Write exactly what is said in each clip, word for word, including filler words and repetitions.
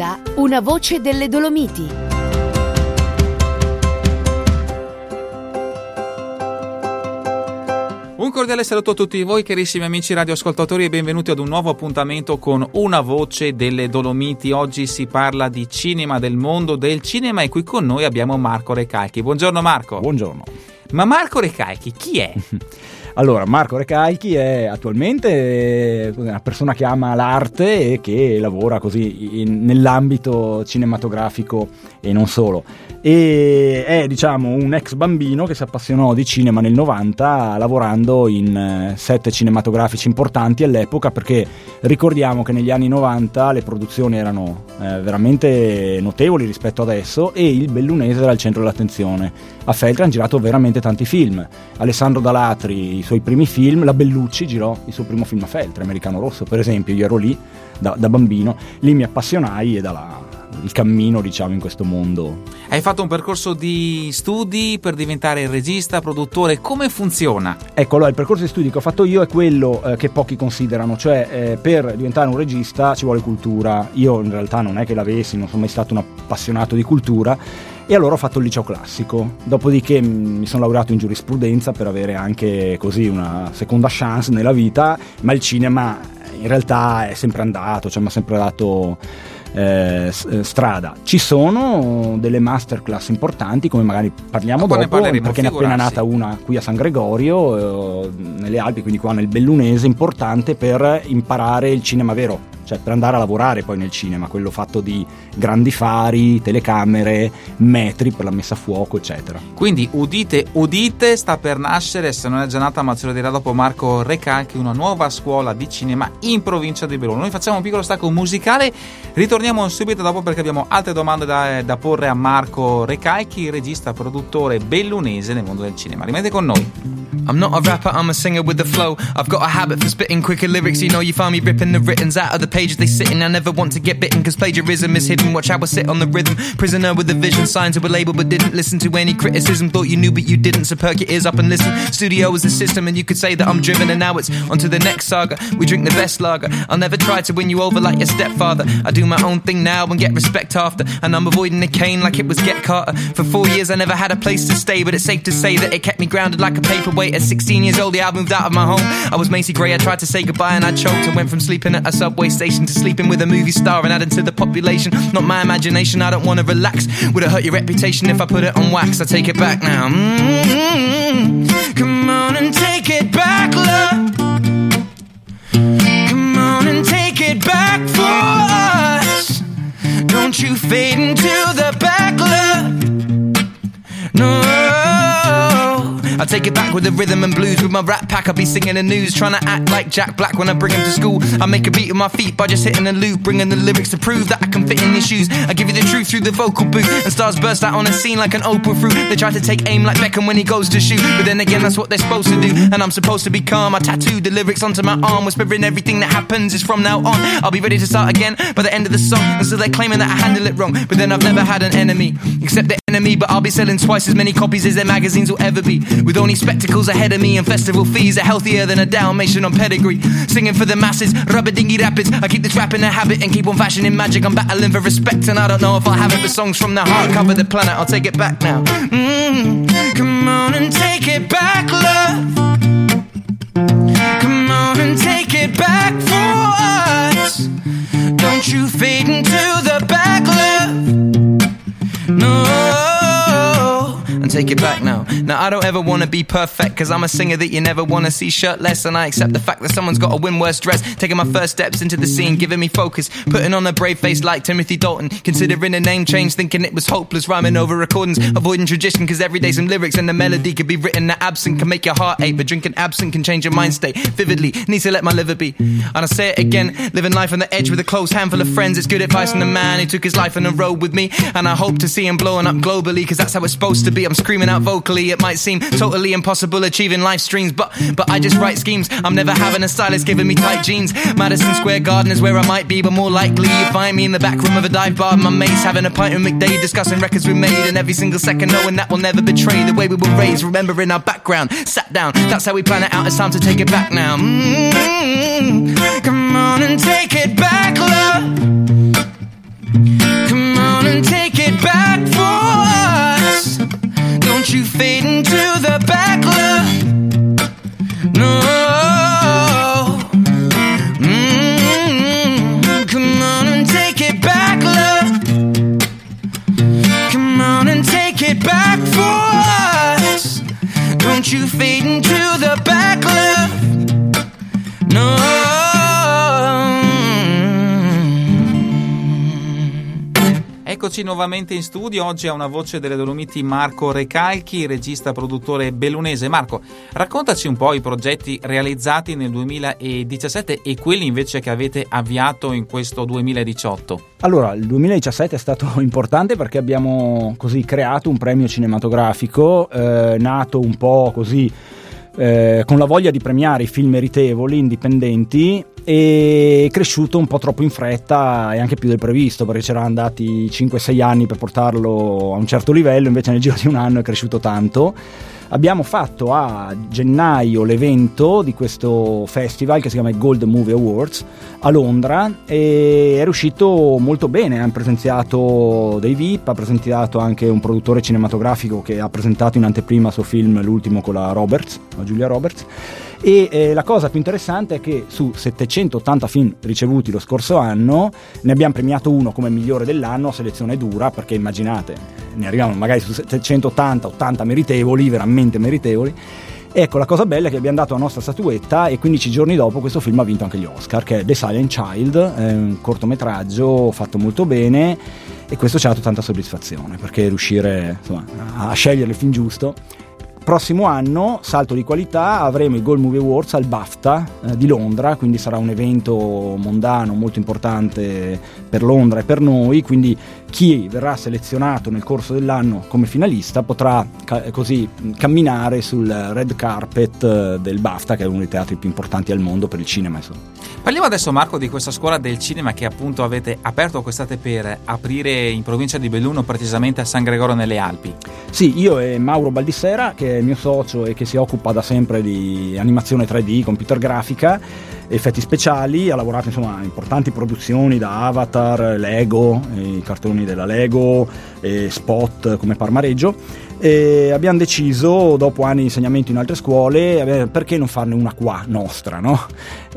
onda Una voce delle Dolomiti. Un cordiale saluto a tutti voi carissimi amici radioascoltatori e benvenuti ad un nuovo appuntamento con Una voce delle Dolomiti. Oggi si parla di cinema, del mondo del cinema, e qui con noi abbiamo Marco Recalchi. Buongiorno Marco. Buongiorno. Ma Marco Recalchi chi è? Allora, Marco Recalchi è attualmente una persona che ama l'arte e che lavora così in, nell'ambito cinematografico e non solo. E è, diciamo, un ex bambino che si appassionò di cinema nel novanta lavorando in set cinematografici importanti all'epoca, perché ricordiamo che negli anni novanta le produzioni erano eh, veramente notevoli rispetto adesso e il bellunese era al centro dell'attenzione. A Feltre hanno girato veramente tanti film. Alessandro D'Alatri i suoi primi film, la Bellucci girò il suo primo film a Feltre, Americano Rosso per esempio. Io ero lì da, da bambino, lì mi appassionai e da là il cammino, diciamo, in questo mondo. Hai fatto un percorso di studi per diventare regista, produttore, come funziona? Ecco, allora il percorso di studi che ho fatto io è quello eh, che pochi considerano, cioè eh, per diventare un regista ci vuole cultura. Io in realtà non è che l'avessi, non sono mai stato un appassionato di cultura e allora ho fatto il liceo classico, dopodiché mi sono laureato in giurisprudenza per avere anche così una seconda chance nella vita, ma il cinema in realtà è sempre andato, cioè mi ha sempre dato Eh, strada. Ci sono delle masterclass importanti, come magari parliamo dopo, perché ne è appena nata una qui a San Gregorio eh, nelle Alpi, quindi qua nel Bellunese, importante per imparare il cinema vero, cioè per andare a lavorare poi nel cinema, quello fatto di grandi fari, telecamere, metri per la messa a fuoco, eccetera. Quindi udite, udite, sta per nascere, se non è già nata ma ce lo dirà dopo Marco Recalchi, una nuova scuola di cinema in provincia di Belluno. Noi facciamo un piccolo stacco musicale, ritorniamo subito dopo perché abbiamo altre domande da, da porre a Marco Recalchi, regista, produttore bellunese nel mondo del cinema. Rimanete con noi. I'm not a rapper, I'm a singer with the flow. I've got a habit for spitting quicker lyrics. You know you find me ripping the writtens out of the pages they sit in. I never want to get bitten, cause plagiarism is hidden. Watch how I sit on the rhythm. Prisoner with a vision, signed to a label but didn't listen to any criticism. Thought you knew but you didn't, so perk your ears up and listen. Studio is the system and you could say that I'm driven, and now it's on to the next saga. We drink the best lager. I'll never try to win you over like your stepfather. I do my own thing now and get respect after, and I'm avoiding the cane like it was Get Carter. For four years I never had a place to stay, but it's safe to say that it kept me grounded like a paperweight. At sixteen years old, yeah, I moved out of my home. I was Macy Gray, I tried to say goodbye and I choked. I went from sleeping at a subway station to sleeping with a movie star and adding to the population. Not my imagination, I don't want to relax. Would it hurt your reputation if I put it on wax? I take it back now. Mm-hmm. Come on and take it back, love. Come on and take it back for us. Don't you fade into the back, love. No. I take it back with the rhythm and blues. With my rap pack, I be singing the news. Trying to act like Jack Black when I bring him to school. I make a beat with my feet by just hitting the loop. Bringing the lyrics to prove that I can fit in these shoes. I give you the truth through the vocal booth. And stars burst out on the scene like an Oprah fruit. They try to take aim like Beckham when he goes to shoot. But then again, that's what they're supposed to do. And I'm supposed to be calm. I tattooed the lyrics onto my arm. Whispering everything that happens is from now on. I'll be ready to start again by the end of the song. And so they're claiming that I handle it wrong. But then I've never had an enemy. Except the enemy. But I'll be selling twice as many copies as their magazines will ever be. With only spectacles ahead of me and festival fees are healthier than a Dalmatian on pedigree. Singing for the masses, rubber dingy rapids. I keep the trap in a habit and keep on fashioning magic. I'm battling for respect and I don't know if I'll have it. But songs from the heart cover the planet, I'll take it back now. Mm, come on and take it back, love. Come on and take it back for us. Don't you fade into the back, love. No. Take it back now. Now I don't ever want to be perfect, cause I'm a singer that you never want to see shirtless. And I accept the fact that someone's got to win worst dress. Taking my first steps into the scene, giving me focus. Putting on a brave face like Timothy Dalton. Considering a name change, thinking it was hopeless. Rhyming over recordings, avoiding tradition, cause every day some lyrics and the melody could be written. That absinthe can make your heart ache, but drinking absinthe can change your mind state. Vividly, need to let my liver be. And I say it again, living life on the edge with a close handful of friends. It's good advice from the man who took his life on the road with me. And I hope to see him blowing up globally, cause that's how it's supposed to be. I'm screaming out vocally, it might seem totally impossible achieving life's dreams, but but I just write schemes. I'm never having a stylist giving me tight jeans. Madison Square Garden is where I might be, but more likely you find me in the back room of a dive bar with my mates, having a pint with McDade, discussing records we made, and every single second knowing that we'll never betray the way we were raised, remembering our background. Sat down, that's how we plan it out, it's time to take it back now. Mm-hmm. Come on and take it back, love. take it back for us. Don't you fade into the back, love. No. Back for us. Don't you fade into the back, love. No. Eccoci nuovamente in studio. Oggi a Una voce delle Dolomiti Marco Recalchi, regista produttore bellunese. Marco, raccontaci un po' i progetti realizzati nel duemiladiciassette e quelli invece che avete avviato in questo duemiladiciotto. Allora, il duemiladiciassette è stato importante perché abbiamo così creato un premio cinematografico, eh, nato un po' così eh, con la voglia di premiare i film meritevoli, indipendenti, e cresciuto un po' troppo in fretta e anche più del previsto, perché c'erano andati cinque sei anni per portarlo a un certo livello, invece nel giro di un anno è cresciuto tanto. Abbiamo fatto a gennaio l'evento di questo festival che si chiama Gold Movie Awards a Londra e è riuscito molto bene. Hanno presenziato dei V I P, ha presentato anche un produttore cinematografico che ha presentato in anteprima il suo film, l'ultimo, con la Roberts, la Julia Roberts. E eh, la cosa più interessante è che su settecentottanta film ricevuti lo scorso anno ne abbiamo premiato uno come migliore dell'anno a selezione dura, perché immaginate, ne arrivavano magari su settecentottanta ottanta meritevoli, veramente meritevoli. Ecco, la cosa bella è che abbiamo dato la nostra statuetta e quindici giorni dopo questo film ha vinto anche gli Oscar, che è The Silent Child, è un cortometraggio fatto molto bene, e questo ci ha dato tanta soddisfazione perché riuscire, insomma, a scegliere il film giusto. Prossimo anno, salto di qualità, avremo il Gold Movie Awards al BAFTA eh, di Londra, quindi sarà un evento mondano molto importante per Londra e per noi, quindi chi verrà selezionato nel corso dell'anno come finalista potrà ca- così camminare sul red carpet del BAFTA, che è uno dei teatri più importanti al mondo per il cinema. Parliamo adesso, Marco, di questa scuola del cinema che appunto avete aperto quest'estate per aprire in provincia di Belluno, precisamente a San Gregorio nelle Alpi. Sì, io e Mauro Baldissera, che è mio socio e che si occupa da sempre di animazione tre D, computer grafica, effetti speciali, ha lavorato insomma a importanti produzioni da Avatar, Lego, i cartoni della Lego, e spot come Parmareggio, e abbiamo deciso, dopo anni di insegnamento in altre scuole, perché non farne una qua nostra, no?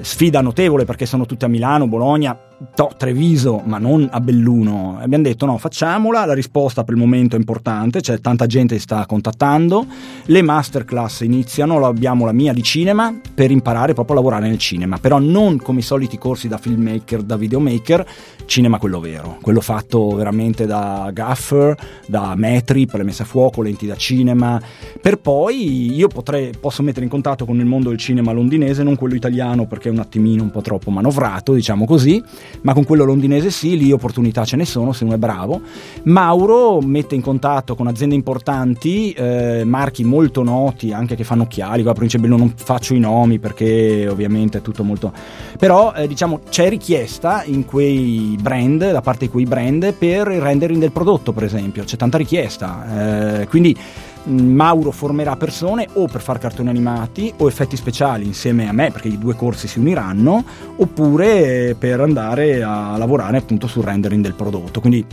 Sfida notevole, perché sono tutte a Milano, Bologna, to, Treviso, ma non a Belluno. Abbiamo detto no, facciamola. La risposta per il momento è importante, c'è tanta gente che sta contattando, le masterclass iniziano, abbiamo la mia di cinema per imparare proprio a lavorare nel cinema, però non come i soliti corsi da filmmaker, da videomaker, cinema quello vero, quello fatto veramente da gaffer, da metri per le messe a fuoco, lenti da cinema, per poi io potrei, posso mettere in contatto con il mondo del cinema londinese, non quello italiano perché è un attimino un po' troppo manovrato, diciamo così, ma con quello londinese sì, lì opportunità ce ne sono se uno è bravo. Mauro mette in contatto con aziende importanti, eh, marchi molto noti anche che fanno occhiali qua a Provincia Belluno, non faccio i nomi perché ovviamente è tutto molto, però eh, diciamo c'è richiesta in quei brand, da parte di quei brand, per il rendering del prodotto, per esempio c'è tanta richiesta, eh, quindi Mauro formerà persone o per far cartoni animati o effetti speciali insieme a me, perché i due corsi si uniranno, oppure per andare a lavorare appunto sul rendering del prodotto. Quindi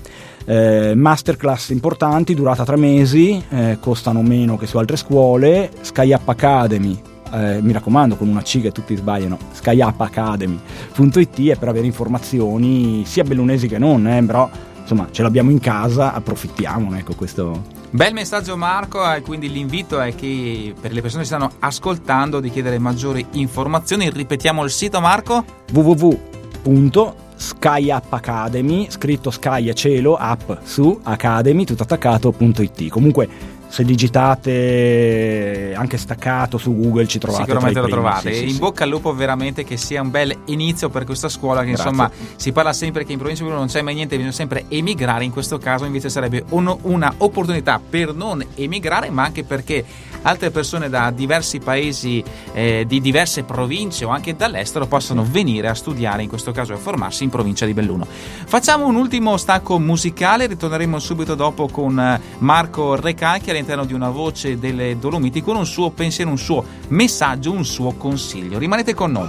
eh, masterclass importanti, durata tre mesi, eh, costano meno che su altre scuole. SkyUp Academy, eh, mi raccomando con una C che tutti sbagliano, sky up academy punto it è per avere informazioni sia bellunesi che non, eh, però insomma ce l'abbiamo in casa, approfittiamone, ecco questo. Bel messaggio, Marco, e quindi l'invito è che per le persone che stanno ascoltando di chiedere maggiori informazioni. Ripetiamo il sito, Marco: w w w punto sky up academy, scritto sky e cielo, app su academy tutto attaccato punto it. Comunque se digitate anche staccato su Google ci trovate. Sicuramente lo trovate. Sì, sì, in sì. Bocca al lupo, veramente, che sia un bel inizio per questa scuola. Che Grazie. Insomma, si parla sempre che in provincia di Belluno non c'è mai niente, bisogna sempre emigrare. In questo caso, invece, sarebbe uno, una opportunità per non emigrare, ma anche perché altre persone da diversi paesi, eh, di diverse province o anche dall'estero possono sì. venire a studiare, in questo caso a formarsi in provincia di Belluno. Facciamo un ultimo stacco musicale, ritorneremo subito dopo con Marco Recalchi all'interno di Una voce delle Dolomiti con un suo pensiero, un suo messaggio, un suo consiglio. Rimanete con noi.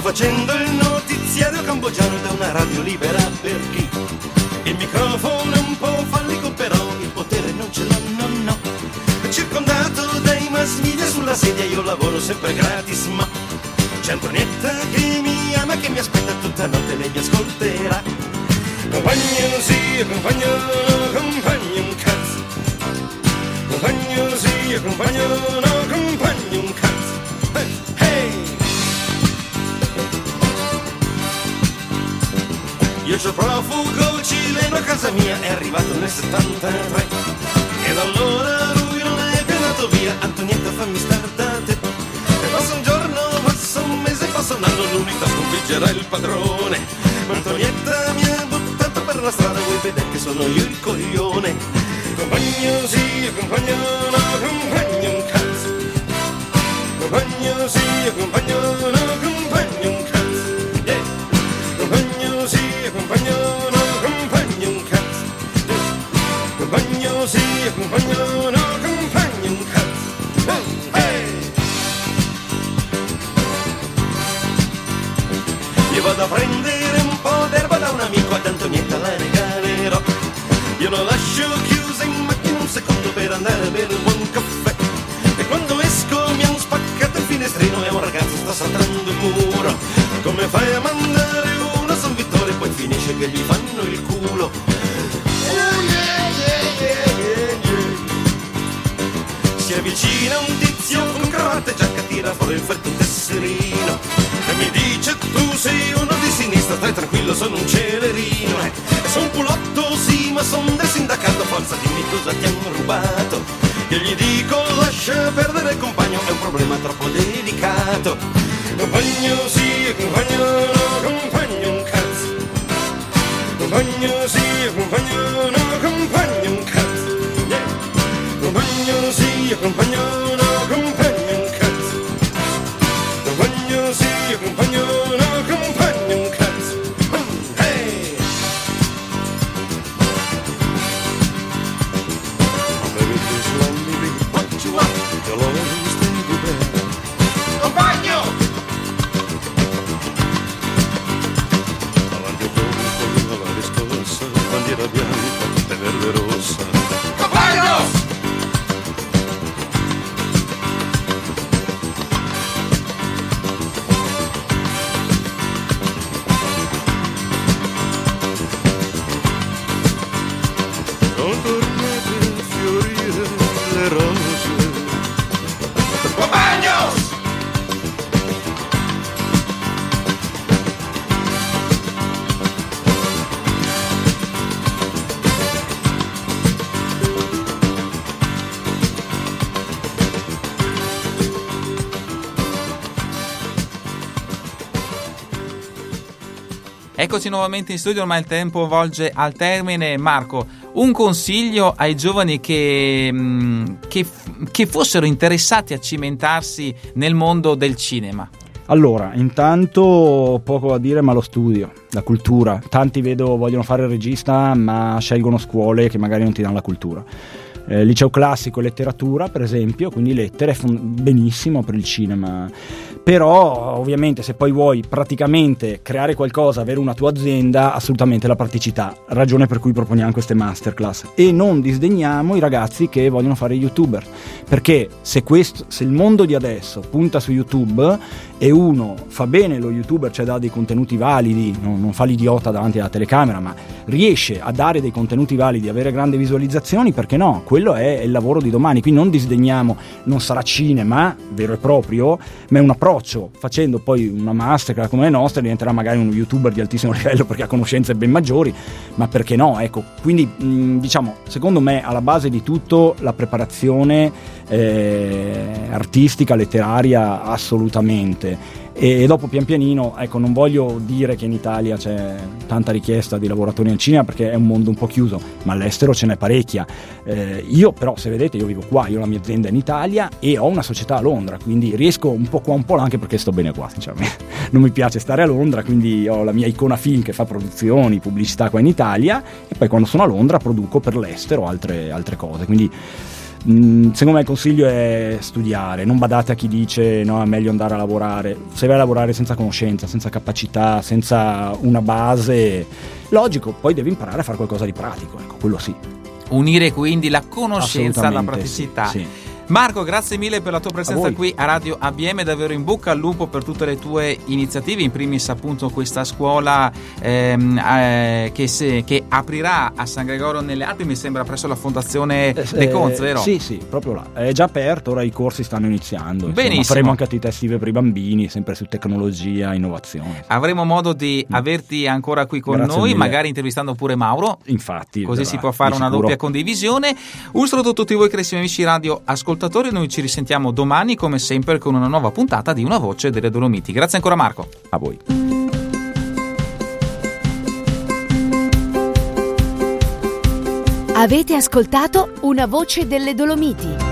facendo il notiziario cambogiano da una radio libera per chi il microfono è un po' fallico, però il potere non ce l'ho, no, no. Circondato dai mass media, sulla sedia io lavoro sempre gratis, ma c'è Antonietta che mi ama, che mi aspetta tutta notte e lei mi ascolterà. Compagno sì, compagno, compagno un cazzo. Compagno sì, compagno, no, compagno un cazzo. Io c'ho profugo cileno a casa mia, è arrivato nel settantatré. E da allora lui non è più andato via. Antonietta fammi star da te. E passa un giorno, passa un mese, passa un anno, l'unità sconfiggerà il padrone. Antonietta mi ha buttato per la strada, vuoi vedere che sono io il coglione? Compagno sì, compagno no, compagno un cazzo. Compagno sì, compagno no, compagno un cazzo. Compagno sì, compagno no, compagno un cazzo. Oh, hey! Io vado a prendere un po' d'erba da un amico, ad Antonietta la regalerò. Io lo lascio chiusa in macchina un secondo per andare a bere un buon caffè. E quando esco mi ha un spaccato il finestrino e un ragazzo sta saltando il muro. Come fai a mandare uno a San Vittore e poi finisce che gli fanno il culo? Si avvicina un tizio con cravatta e giacca, tira fuori il feltro tesserino e mi dice tu sei uno di sinistra, stai tranquillo sono un celerino. eh. Son pulotto sì ma son del sindacato, forza dimmi cosa ti hanno rubato. Io gli dico lascia perdere il compagno, è un problema troppo delicato. Compagno sì, compagno no, compagno un cazzo. Compagno sì, compagno no, compagno un cazzo. Compagno sì, compagno no, compagno un cazzo. Compagno sì, compagno no, compagno un cazzo. Hey! Compagno! Davanti a tutto la riscossa, bandiera bianca e verde rossa. Compagno! Eccoci nuovamente in studio, ormai il tempo volge al termine. Marco, un consiglio ai giovani che, che, che fossero interessati a cimentarsi nel mondo del cinema? Allora, intanto poco da dire, ma lo studio, la cultura. Tanti vedo vogliono fare il regista, ma scelgono scuole che magari non ti danno la cultura. Eh, liceo classico e letteratura, per esempio, quindi lettere, benissimo per il cinema. Però ovviamente se poi vuoi praticamente creare qualcosa, avere una tua azienda, assolutamente la praticità, ragione per cui proponiamo queste masterclass. E non disdegniamo i ragazzi che vogliono fare youtuber, perché se, questo, se il mondo di adesso punta su YouTube e uno fa bene lo youtuber, cioè dà dei contenuti validi, non, non fa l'idiota davanti alla telecamera, ma riesce a dare dei contenuti validi, avere grandi visualizzazioni, perché no? Quello è il lavoro di domani, quindi non disdegniamo, non sarà cinema vero e proprio, ma è una prova. Facendo poi una masterclass come le nostre diventerà magari un youtuber di altissimo livello perché ha conoscenze ben maggiori, ma perché no, ecco. Quindi mh, diciamo, secondo me alla base di tutto la preparazione eh, artistica, letteraria, assolutamente. E dopo pian pianino, ecco, non voglio dire che in Italia c'è tanta richiesta di lavoratori in Cina perché è un mondo un po' chiuso, ma all'estero ce n'è parecchia. Eh, io però, se vedete, io vivo qua, io ho la mia azienda in Italia e ho una società a Londra, quindi riesco un po' qua un po' là, anche perché sto bene qua, sinceramente. Non mi piace stare a Londra, quindi ho la mia Icona Film che fa produzioni, pubblicità qua in Italia, e poi quando sono a Londra produco per l'estero altre, altre cose, quindi mh, secondo me il consiglio è studiare, non badate a chi dice no, è meglio andare a lavorare. Se vai a lavorare senza conoscenza, senza capacità, senza una base, logico, poi devi imparare a fare qualcosa di pratico, ecco, quello sì. Unire quindi la conoscenza alla praticità. Sì, sì. Marco, grazie mille per la tua presenza a qui a Radio A B M, davvero in bocca al lupo per tutte le tue iniziative, in primis appunto questa scuola ehm, eh, che, se, che aprirà a San Gregorio nelle Alpi, mi sembra presso la Fondazione Leconz, eh, vero? Sì, sì, proprio là, è già aperto, ora i corsi stanno iniziando. Benissimo. Faremo anche attività estive per i bambini, sempre su tecnologia e innovazione. Avremo modo di averti ancora qui con grazie noi mille. Magari intervistando pure Mauro, infatti, così verrà, si può fare una sicuro. Doppia condivisione. Un saluto a tutti voi carissimi amici radio ascoltatori. Noi ci risentiamo domani come sempre con una nuova puntata di Una voce delle Dolomiti. Grazie ancora Marco. A voi. Avete ascoltato Una voce delle Dolomiti.